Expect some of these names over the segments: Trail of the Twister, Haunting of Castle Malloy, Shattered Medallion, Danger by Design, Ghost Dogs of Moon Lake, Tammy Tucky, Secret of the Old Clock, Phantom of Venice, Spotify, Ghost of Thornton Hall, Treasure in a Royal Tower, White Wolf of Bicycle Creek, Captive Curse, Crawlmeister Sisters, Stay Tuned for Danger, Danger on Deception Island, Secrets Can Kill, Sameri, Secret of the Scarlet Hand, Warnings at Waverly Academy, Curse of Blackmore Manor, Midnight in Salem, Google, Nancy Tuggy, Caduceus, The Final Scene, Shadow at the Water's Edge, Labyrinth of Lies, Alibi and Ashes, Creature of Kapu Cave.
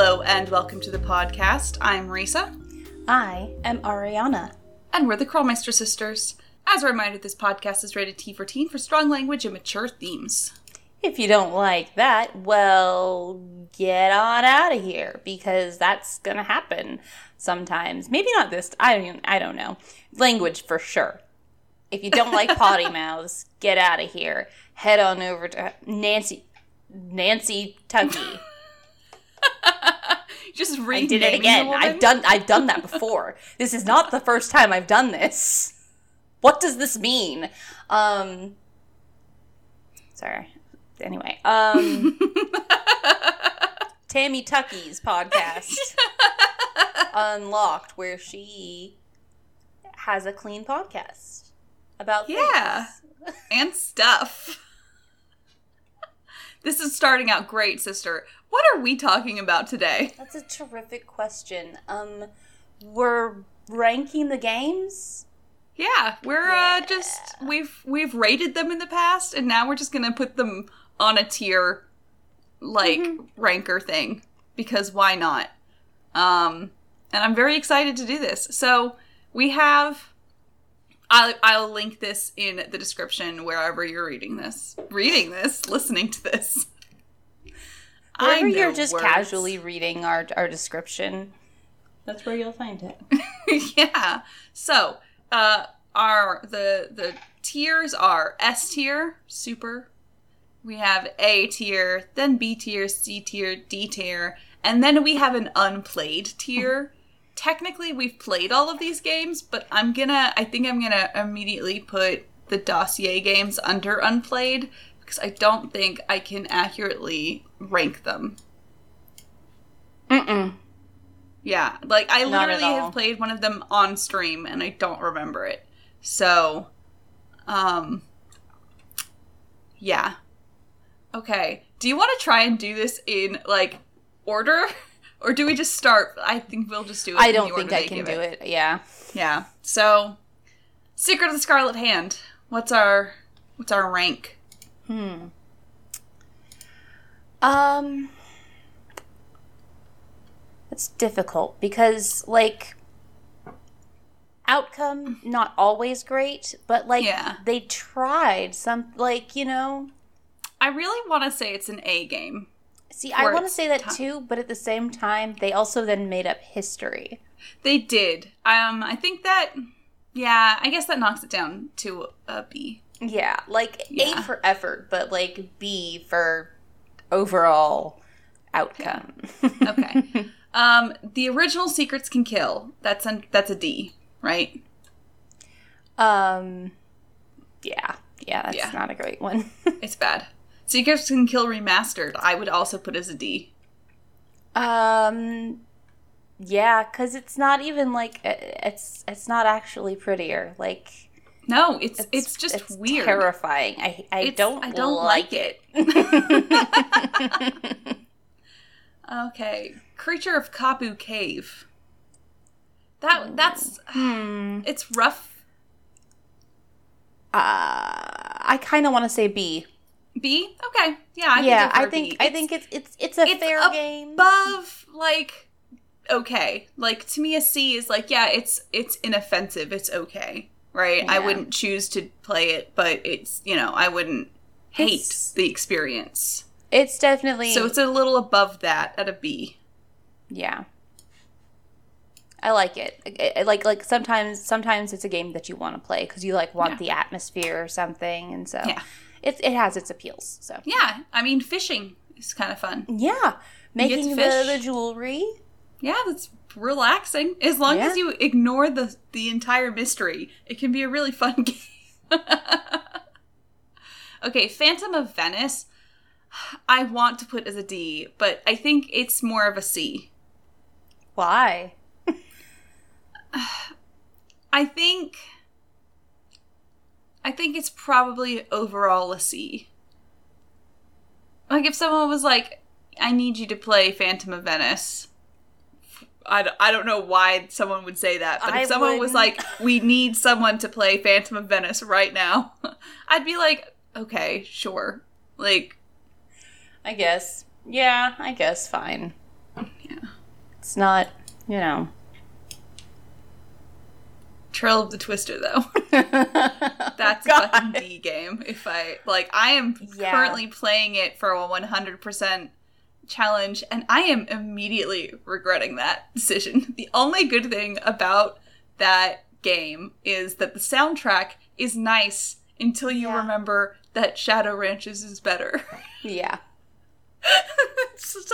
Hello and welcome to the podcast. I'm Risa. I am Ariana. And we're the Crawlmeister Sisters. As a reminder, this podcast is rated T for teen for strong language and mature themes. If you don't like that, well, get on out of here because that's gonna happen sometimes. Maybe not this. I don't know. Language for sure. If you don't like potty mouths, get out of here. Head on over to Nancy Tuggy. Just read. I did it again. I've done that before. This is not the first time I've done this. What does this mean? Sorry. Anyway, Tammy Tucky's podcast Unlocked, where she has a clean podcast about things and stuff. This is starting out great, sister. What are we talking about today? That's a terrific question. We're ranking the games. Yeah, we've rated them in the past, and now we're just gonna put them on a tier, ranker thing, because why not? And I'm very excited to do this. So we have. I'll link this in the description wherever you're listening to this. Wherever you're just words. Casually reading our description, that's where you'll find it. Yeah. So, the tiers are S tier, super. We have A tier, then B tier, C tier, D tier, and then we have an unplayed tier. Technically, we've played all of these games, but I think I'm gonna immediately put the dossier games under unplayed because I don't think I can accurately rank them. Yeah, like I literally have played one of them on stream and I don't remember it. So, yeah. Okay, do you want to try and do this in like order? Or do we just start? I think we'll just do it. I don't think I can do it. Yeah. Yeah. So, Secret of the Scarlet Hand. What's our rank? It's difficult because like outcome not always great, but like they tried some like, you know, I really want to say it's an A game. See, I want to say that too, but at the same time, they also then made up history. They did. I think that, I guess that knocks it down to a B. Yeah, like A for effort, but like B for overall outcome. Okay. The original Secrets Can Kill. That's a D, right? Yeah, that's not a great one. It's bad. Secrets Can Kill Remastered, I would also put as a D. Yeah, because it's not even like it's not actually prettier. Like, no, it's weird, terrifying. I don't like it. Okay, Creature of Kapu Cave. It's rough. I kind of want to say B. B? Okay. Yeah, I think it's fair above, game. Above, like, okay. Like, to me, a C is like, it's inoffensive. It's okay, right? Yeah. I wouldn't choose to play it, but it's, I wouldn't hate the experience. It's definitely... So it's a little above that at a B. Yeah. I like it. Like sometimes it's a game that you want to play because you, like, want the atmosphere or something, and so... Yeah. It has its appeals, so. Yeah, I mean, fishing is kind of fun. Yeah, making the jewelry. Yeah, that's relaxing. As long as you ignore the entire mystery, it can be a really fun game. Okay, Phantom of Venice, I want to put as a D, but I think it's more of a C. Why? I think it's probably overall a C. Like, if someone was like, I need you to play Phantom of Venice. I don't know why someone would say that, but if someone was like, we need someone to play Phantom of Venice right now, I'd be like, okay, sure. Like, I guess. Yeah, I guess, fine. Yeah. It's not, you know. Trail of the Twister, though. That's a fucking D game. If I, like, I am currently playing it for a 100% challenge, and I am immediately regretting that decision. The only good thing about that game is that the soundtrack is nice until you remember that Shadow Ranch's is better. Yeah. But it's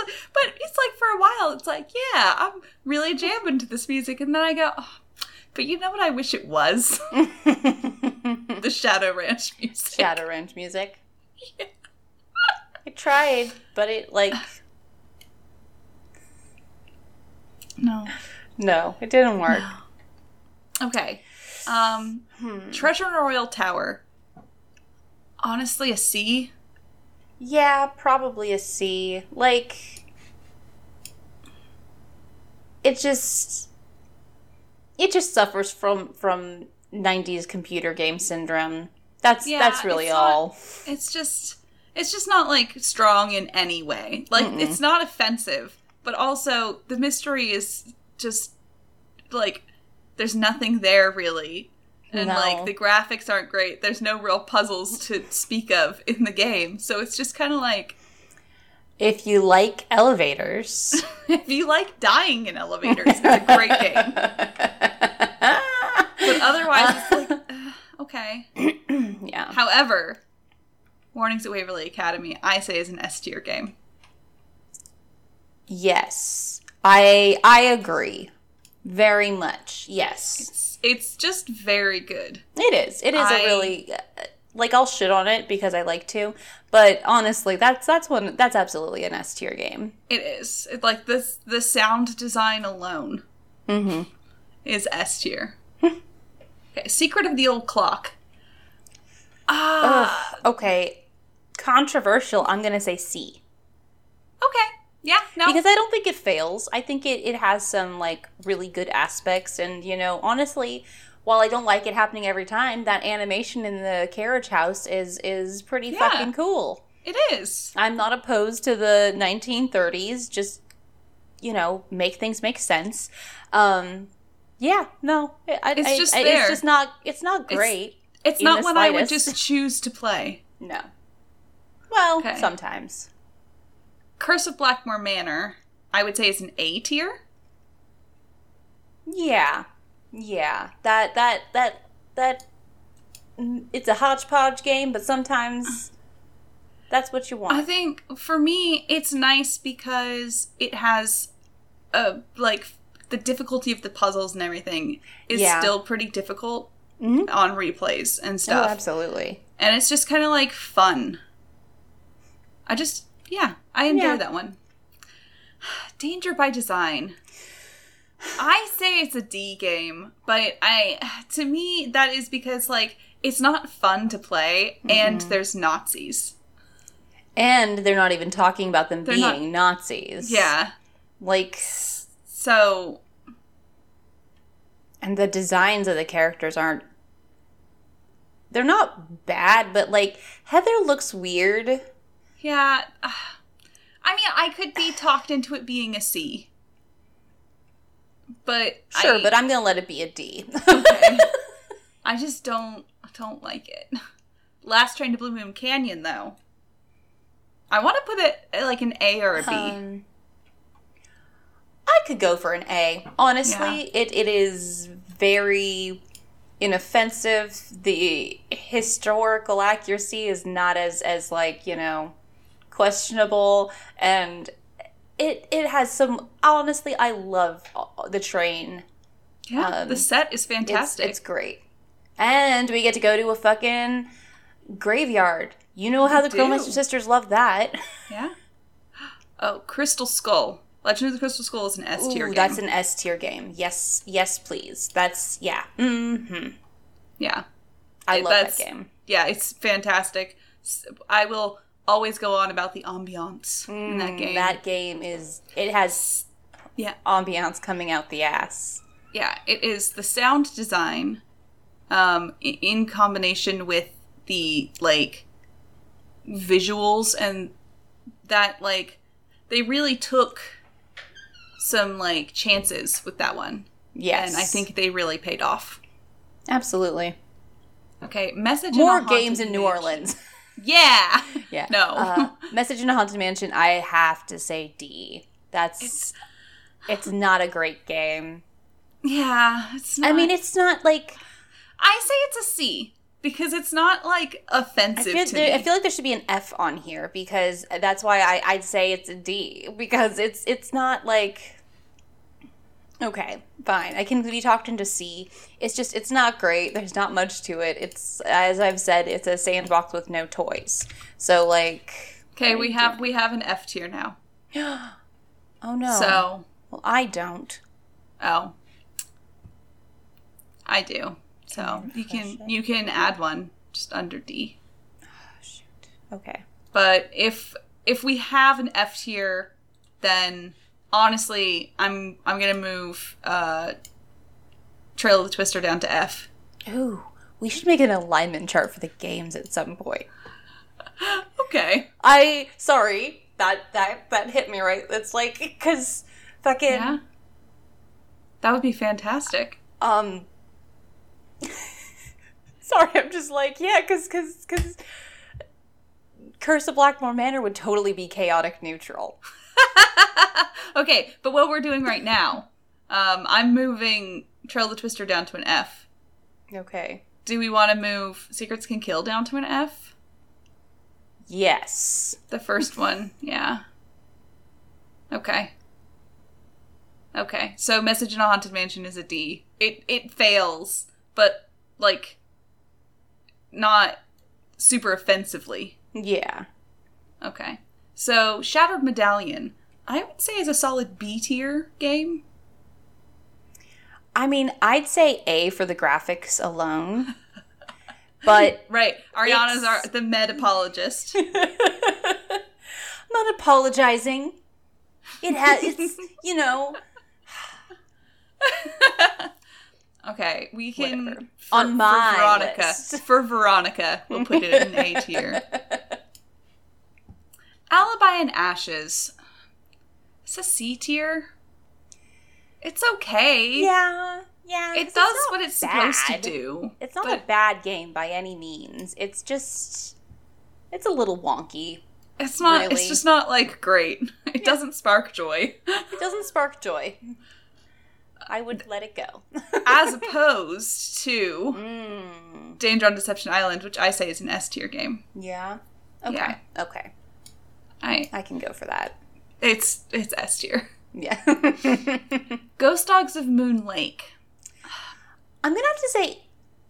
like, for a while, it's like, yeah, I'm really jamming to this music, and then I go, oh, but you know what I wish it was? The Shadow Ranch music. Shadow Ranch music. Yeah. I tried, but it, like... No, it didn't work. No. Okay. Treasure in a Royal Tower. Honestly, a C? Yeah, probably a C. Like, it just suffers from 90s computer game syndrome. That's really all. It's just not, like, strong in any way. Like, it's not offensive, but also the mystery is just, like, there's nothing there, really. And, like, the graphics aren't great. There's no real puzzles to speak of in the game. So it's just kind of like... If you like elevators. If you like dying in elevators, it's a great game. But otherwise, it's like, okay. Yeah. However, Warnings at Waverly Academy, I say, is an S-tier game. Yes. I agree. Very much. Yes. It's just very good. It is. It is a really... Like, I'll shit on it because I like to, but honestly, that's absolutely an S tier game. It is. It, like, this, the sound design alone is S tier. Okay, Secret of the Old Clock. Okay, controversial. I'm gonna say C. Okay. Yeah, no. Because I don't think it fails. I think it has some, like, really good aspects, and, you know, honestly, while I don't like it happening every time, that animation in the carriage house is pretty fucking cool. It is. I'm not opposed to the 1930s. Just, you know, make things make sense. It's just there. It's not great. It's not what I would just choose to play. No. Well, sometimes. Curse of Blackmore Manor, I would say, is an A tier. Yeah. Yeah, that it's a hodgepodge game, but sometimes that's what you want. I think, for me, it's nice because it has, like, the difficulty of the puzzles and everything is still pretty difficult on replays and stuff. Oh, absolutely. And it's just kind of, like, fun. I just, I enjoy that one. Danger by Design. I say it's a D game, but to me, that is because, like, it's not fun to play, and there's Nazis. And they're not even talking about them being Nazis. Yeah. Like... So... And the designs of the characters aren't... They're not bad, but, like, Heather looks weird. Yeah. I mean, I could be talked into it being a C. But sure, but I'm gonna let it be a D. Okay. I just don't like it. Last Train to Blue Moon Canyon, though, I want to put it like an A or a B. I could go for an A. Honestly, it is very inoffensive. The historical accuracy is not as like, you know, questionable, and. It has some... Honestly, I love the train. Yeah, the set is fantastic. It's great. And we get to go to a fucking graveyard. You know how the Crawlmeister Sisters love that. Yeah. Oh, Crystal Skull. Legend of the Crystal Skull is an S-tier game. That's an S-tier game. Yes, yes, please. That's... Yeah. Mm-hmm. Yeah. I love that game. Yeah, it's fantastic. I will... always go on about the ambiance in that game. That game has ambiance coming out the ass. Yeah, it is the sound design in combination with the, like, visuals, and that, like, they really took some like chances with that one. Yes. And I think they really paid off. Absolutely. Okay. Message More in a Haunted games in New Mansion. Orleans. Yeah. Yeah. No. Message in a Haunted Mansion, I have to say D. It's not a great game. Yeah. It's not. I mean, it's not like... I say it's a C because it's not like offensive to me. I feel like there should be an F on here because that's why I'd say it's a D because it's not like... Okay, fine. I can be talked into C. It's just, it's not great. There's not much to it. It's, as I've said, it's a sandbox with no toys. So, like... Okay, we have an F tier now. Oh, no. So... Well, I don't. Oh. I do. So, you can add one just under D. Oh, shoot. Okay. But if we have an F tier, then... Honestly, I'm gonna move Trail of the Twister down to F. Ooh, we should make an alignment chart for the games at some point. Okay. Sorry, that hit me right. It's like, because fucking... Yeah. That would be fantastic. Sorry, I'm just like, yeah, because Curse of Blackmore Manor would totally be chaotic neutral. Okay, but what we're doing right now, I'm moving Trail of the Twister down to an F. Okay. Do we want to move Secrets Can Kill down to an F? Yes. The first one, yeah. Okay. Okay, so Message in a Haunted Mansion is a D. It fails, but, like, not super offensively. Yeah. Okay. So, Shattered Medallion, I would say is a solid B tier game. I mean, I'd say A for the graphics alone, but... Right. Ariana's the med apologist. I'm not apologizing. It's, you know... Okay, we can... Whatever. On my list. For Veronica, we'll put it in A tier. Alibi and Ashes. It's a C tier. It's okay. Yeah. It does what it's supposed to do. It's not a bad game by any means. It's just... It's a little wonky. It's not... Really. It's just not, like, great. It doesn't spark joy. It doesn't spark joy. I would let it go. As opposed to... Danger on Deception Island, which I say is an S tier game. Yeah? Okay. Yeah. Okay. I can go for that. It's S tier. Yeah. Ghost Dogs of Moon Lake. I'm gonna have to say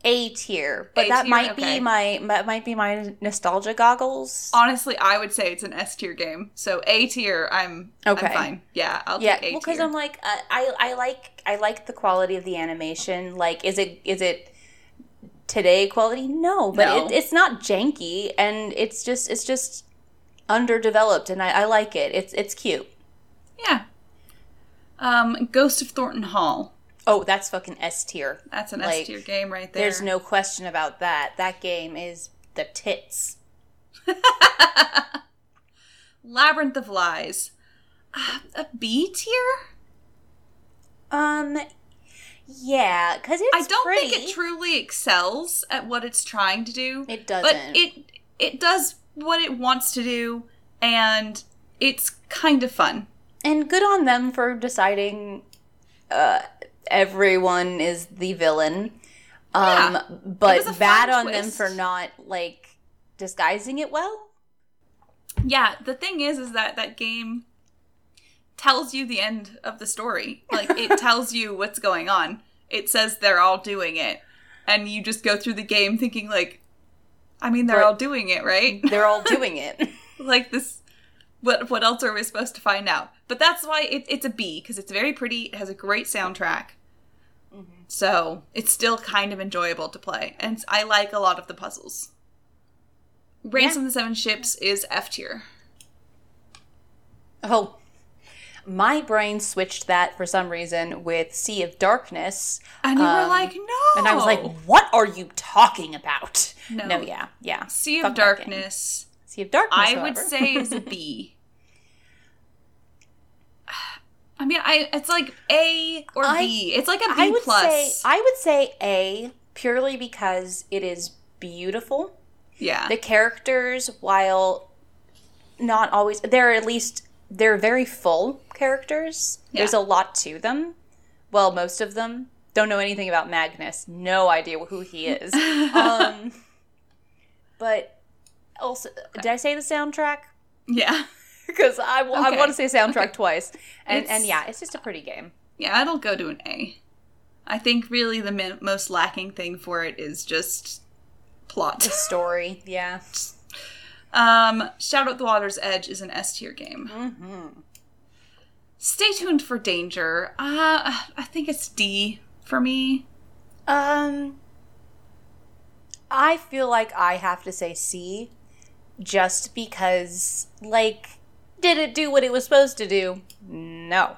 A tier, but that might be my nostalgia goggles. Honestly, I would say it's an S tier game. So A tier, I'm fine. Yeah, I'll take A tier. Well, because I'm like I like the quality of the animation. Like, is it today quality? No, but no. It's not janky, and it's just. Underdeveloped, and I like it. It's cute. Yeah. Ghost of Thornton Hall. Oh, that's fucking S tier. That's an S tier game right there. There's no question about that. That game is the tits. Labyrinth of Lies. A B tier? Yeah, because it's I don't think it truly excels at what it's trying to do. It doesn't. But it does... what it wants to do, and it's kind of fun. And good on them for deciding everyone is the villain. But bad on them for not, like, disguising it well. Yeah, the thing is that game tells you the end of the story. Like, it tells you what's going on. It says they're all doing it. And you just go through the game thinking, like, I mean, they're all doing it, right? They're all doing it. Like this, what else are we supposed to find out? But that's why it's a B, because it's very pretty. It has a great soundtrack. Mm-hmm. So it's still kind of enjoyable to play. And I like a lot of the puzzles. Race on the Seven Ships is F tier. Oh, my brain switched that for some reason with Sea of Darkness. And you were like, no! And I was like, what are you talking about? No, yeah. Sea of Darkness. Sea of Darkness, I would say is a B. I mean, it's like A or B. It's like a B+. I would say A, purely because it is beautiful. Yeah. The characters, while not always... They're very full characters. Yeah. There's a lot to them. Well, most of them. Don't know anything about Magnus. No idea who he is. But also... Okay. Did I say the soundtrack? Yeah. Because I want to say soundtrack twice. And yeah, it's just a pretty game. Yeah, it'll go to an A. I think really the most lacking thing for it is just plot. The story, yeah. Shadow at the Water's Edge is an S tier game. Mm-hmm. Stay Tuned for Danger. I think it's D for me. I feel like I have to say C just because, like... Did it do what it was supposed to do? No.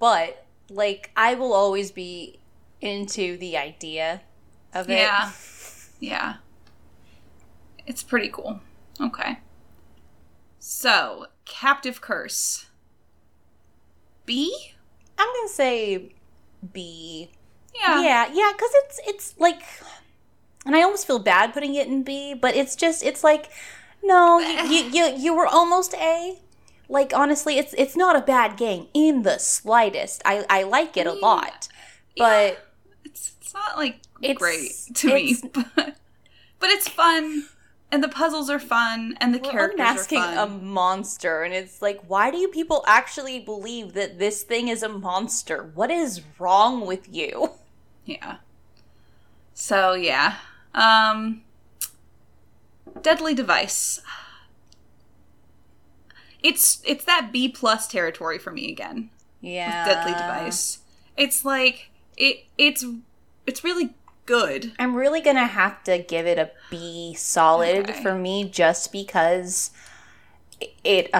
But, like, I will always be into the idea of it. Yeah. Yeah. It's pretty cool. Okay. So, Captive Curse. B? I'm going to say B. Yeah. Yeah, because it's like... And I almost feel bad putting it in B, but it's just, it's like, no, you were almost A. Like, honestly, it's not a bad game in the slightest. I like it a lot, but... Yeah. It's not, like, great to me, but it's fun, and the puzzles are fun, and the characters are fun. We're unmasking a monster, and it's like, why do you people actually believe that this thing is a monster? What is wrong with you? Yeah. So, yeah. Deadly Device. It's that B+ territory for me again. Yeah. With Deadly Device. It's like it's really good. I'm really gonna have to give it a B solid for me, just because it's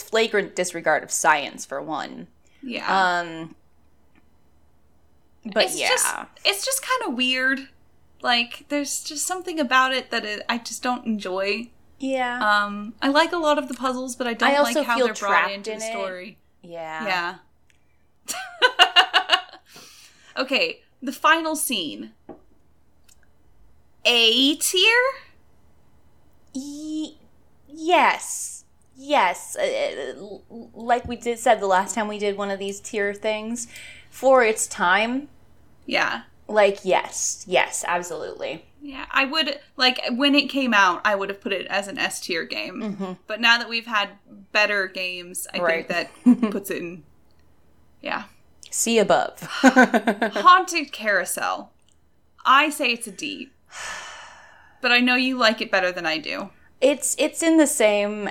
flagrant disregard of science for one. Yeah. But it's just kind of weird. Like there's just something about it that I just don't enjoy. Yeah. I like a lot of the puzzles, but I don't like how they're brought into the story. Yeah. Yeah. Okay, The Final Scene. A tier? Yes. Yes. Like we said the last time we did one of these tier things. For its time. Yeah. Like, yes. Yes, absolutely. Yeah, I would, like, when it came out, I would have put it as an S-tier game. Mm-hmm. But now that we've had better games, I think that puts it in, yeah. See above. Haunted Carousel. I say it's a D. But I know you like it better than I do. It's in the same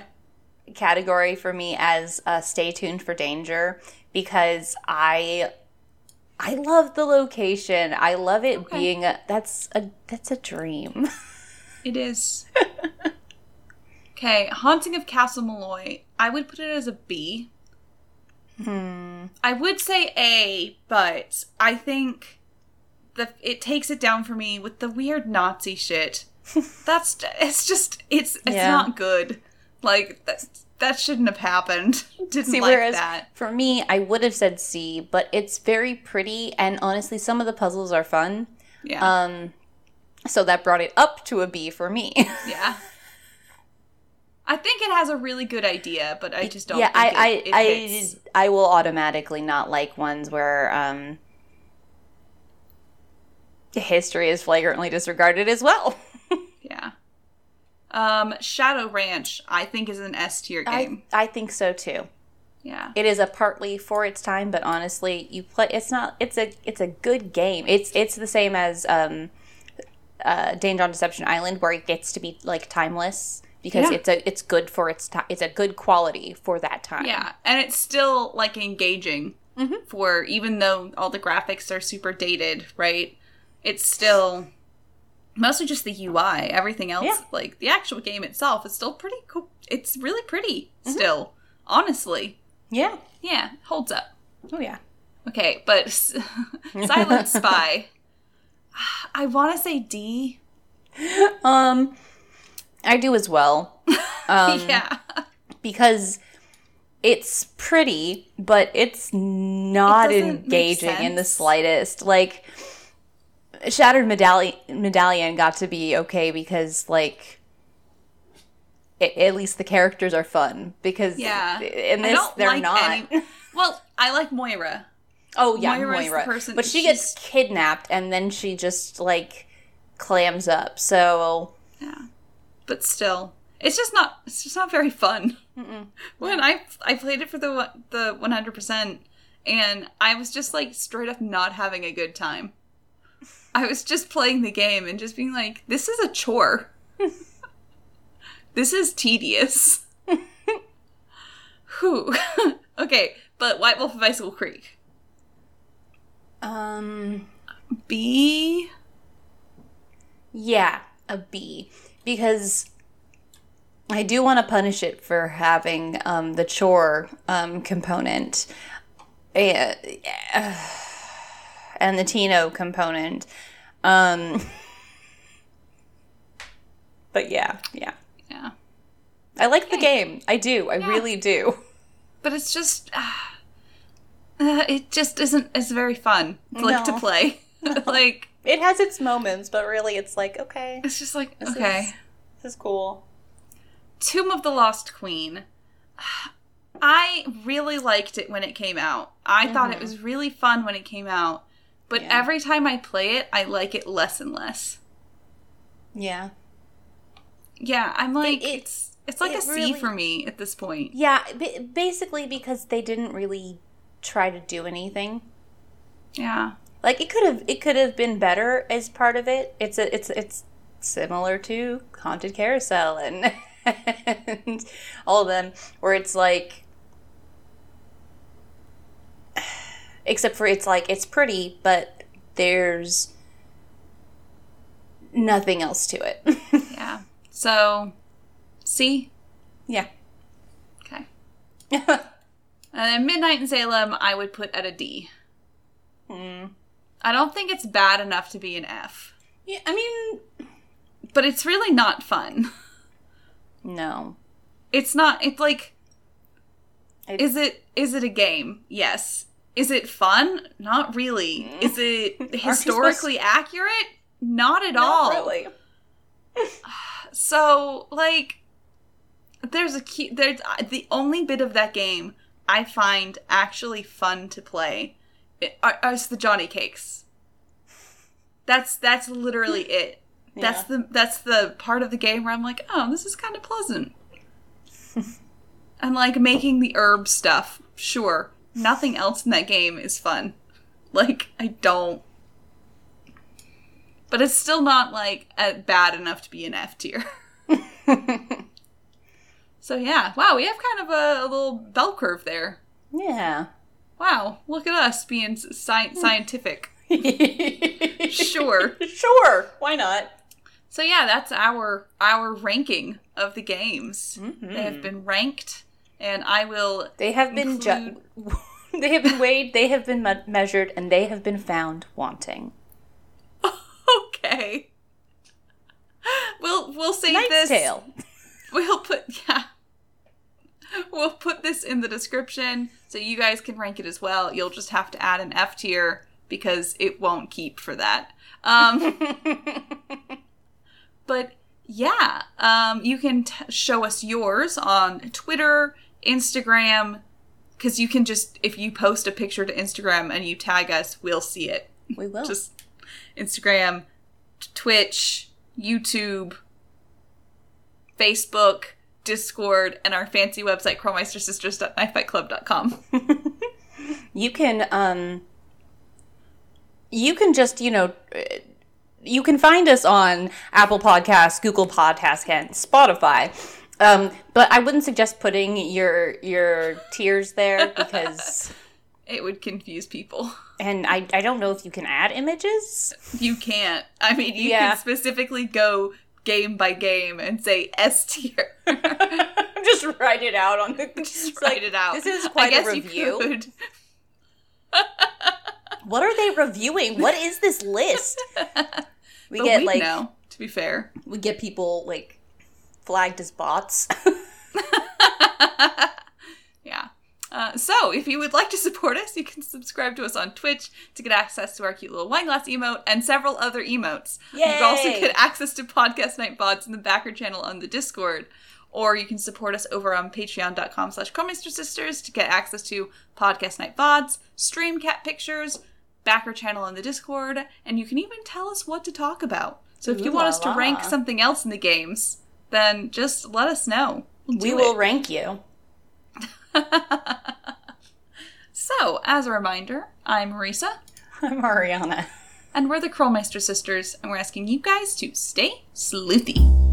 category for me as Stay Tuned for Danger, because I love the location. I love it being that's a dream. It is. Okay, Haunting of Castle Malloy. I would put it as a B. I would say A, but I think it takes it down for me with the weird Nazi shit. It's not good. Like that shouldn't have happened. Whereas for me, I would have said C, but it's very pretty, and honestly, some of the puzzles are fun. Yeah. So that brought it up to a B for me. Yeah. I think it has a really good idea, but I just don't think it hits. I will automatically not like ones where history is flagrantly disregarded as well. Yeah. Shadow Ranch, I think, is an S-tier game. I think so, too. Yeah. It is a partly for its time, but honestly, it's a good game. It's the same as Danger on Deception Island, where it gets to be, like, timeless, because it's good for its time. It's a good quality for that time. Yeah, and it's still, like, engaging for, even though all the graphics are super dated, right? It's still... Mostly just the UI. Everything else, like, the actual game itself is still pretty cool. It's really pretty still, honestly. Yeah. Yeah, holds up. Oh, yeah. Okay, but Silent Spy. I want to say D. I do as well. Yeah. Because It's pretty, but it's not engaging in the slightest. Like, Shattered Medallion got to be okay because, like, at least the characters are fun. Because in this, they're like not. Well, I like Moira. Oh, yeah, Moira. But she gets kidnapped, and then she just, like, clams up. So... yeah. But still... It's just not very fun. Mm-mm. When I played it for the 100%, and I was just like straight up not having a good time. I was just playing the game and just being like, this is a chore. This is tedious. Whew. Okay, but White Wolf of Bicycle Creek. B? Yeah, a B. Because... I do want to punish it for having the chore component and the Tino component. But yeah. I like the game. I do. I really do. But it's just, it just isn't as very fun to play. Like it has its moments, but really it's like, okay. It's just like, this is cool. Tomb of the Lost Queen. I really liked it when it came out. I thought it was really fun when it came out. But every time I play it, I like it less and less. Yeah. Yeah, I'm like, it's like a really, C for me at this point. Yeah, basically because they didn't really try to do anything. Yeah. Like, it could have been better as part of it. It's similar to Haunted Carousel and... and all of them, where it's like, except for it's like, it's pretty, but there's nothing else to it. Yeah. So, C? Yeah. Okay. And then Midnight in Salem, I would put at a D. I don't think it's bad enough to be an F. Yeah, I mean... but it's really not fun. No. It's not, it's like, is it a game? Yes. Is it fun? Not really. Is it historically accurate? Not at all. Not really. So, like, there's the only bit of that game I find actually fun to play is the Johnny Cakes. That's literally it. That's the part of the game where I'm like, oh, this is kind of pleasant. And like making the herb stuff, sure. Nothing else in that game is fun. Like, but it's still not like bad enough to be an F tier. So yeah, wow, we have kind of a little bell curve there. Yeah. Wow, look at us being scientific. Sure. Why not? So yeah, that's our ranking of the games. Mm-hmm. They have been ranked, and I will. They have been they have been weighed. They have been measured, and they have been found wanting. Okay. We'll save Night's this. Tale. We'll put this in the description so you guys can rank it as well. You'll just have to add an F tier. Because it won't keep for that. But yeah, you can show us yours on Twitter, Instagram, because you can just, if you post a picture to Instagram and you tag us, we'll see it. We will. Just Instagram, Twitch, YouTube, Facebook, Discord, and our fancy website, crawlmeistersisters.knifefightclub.com. You can just, you can find us on Apple Podcasts, Google Podcasts, and Spotify. But I wouldn't suggest putting your tiers there because... it would confuse people. And I don't know if you can add images. You can't. I mean, you can specifically go game by game and say S tier. Just write it out on the... just write it out. This is quite a review. You could. What are they reviewing? What is this list? We know, to be fair. We get people, like, flagged as bots. Yeah. So if you would like to support us, you can subscribe to us on Twitch to get access to our cute little wine glass emote and several other emotes. Yay! You can also get access to Podcast Night bots in the backer channel on the Discord. Or you can support us over on patreon.com/Crawlmeister Sisters to get access to Podcast Night bots, stream cat pictures, backer channel on the Discord, and you can even tell us what to talk about. So if you want us to rank something else in the games, then just let us know. We will rank you. So, as a reminder, I'm Marisa. I'm Ariana. And we're the Crawlmeister Sisters, and we're asking you guys to stay sleuthy.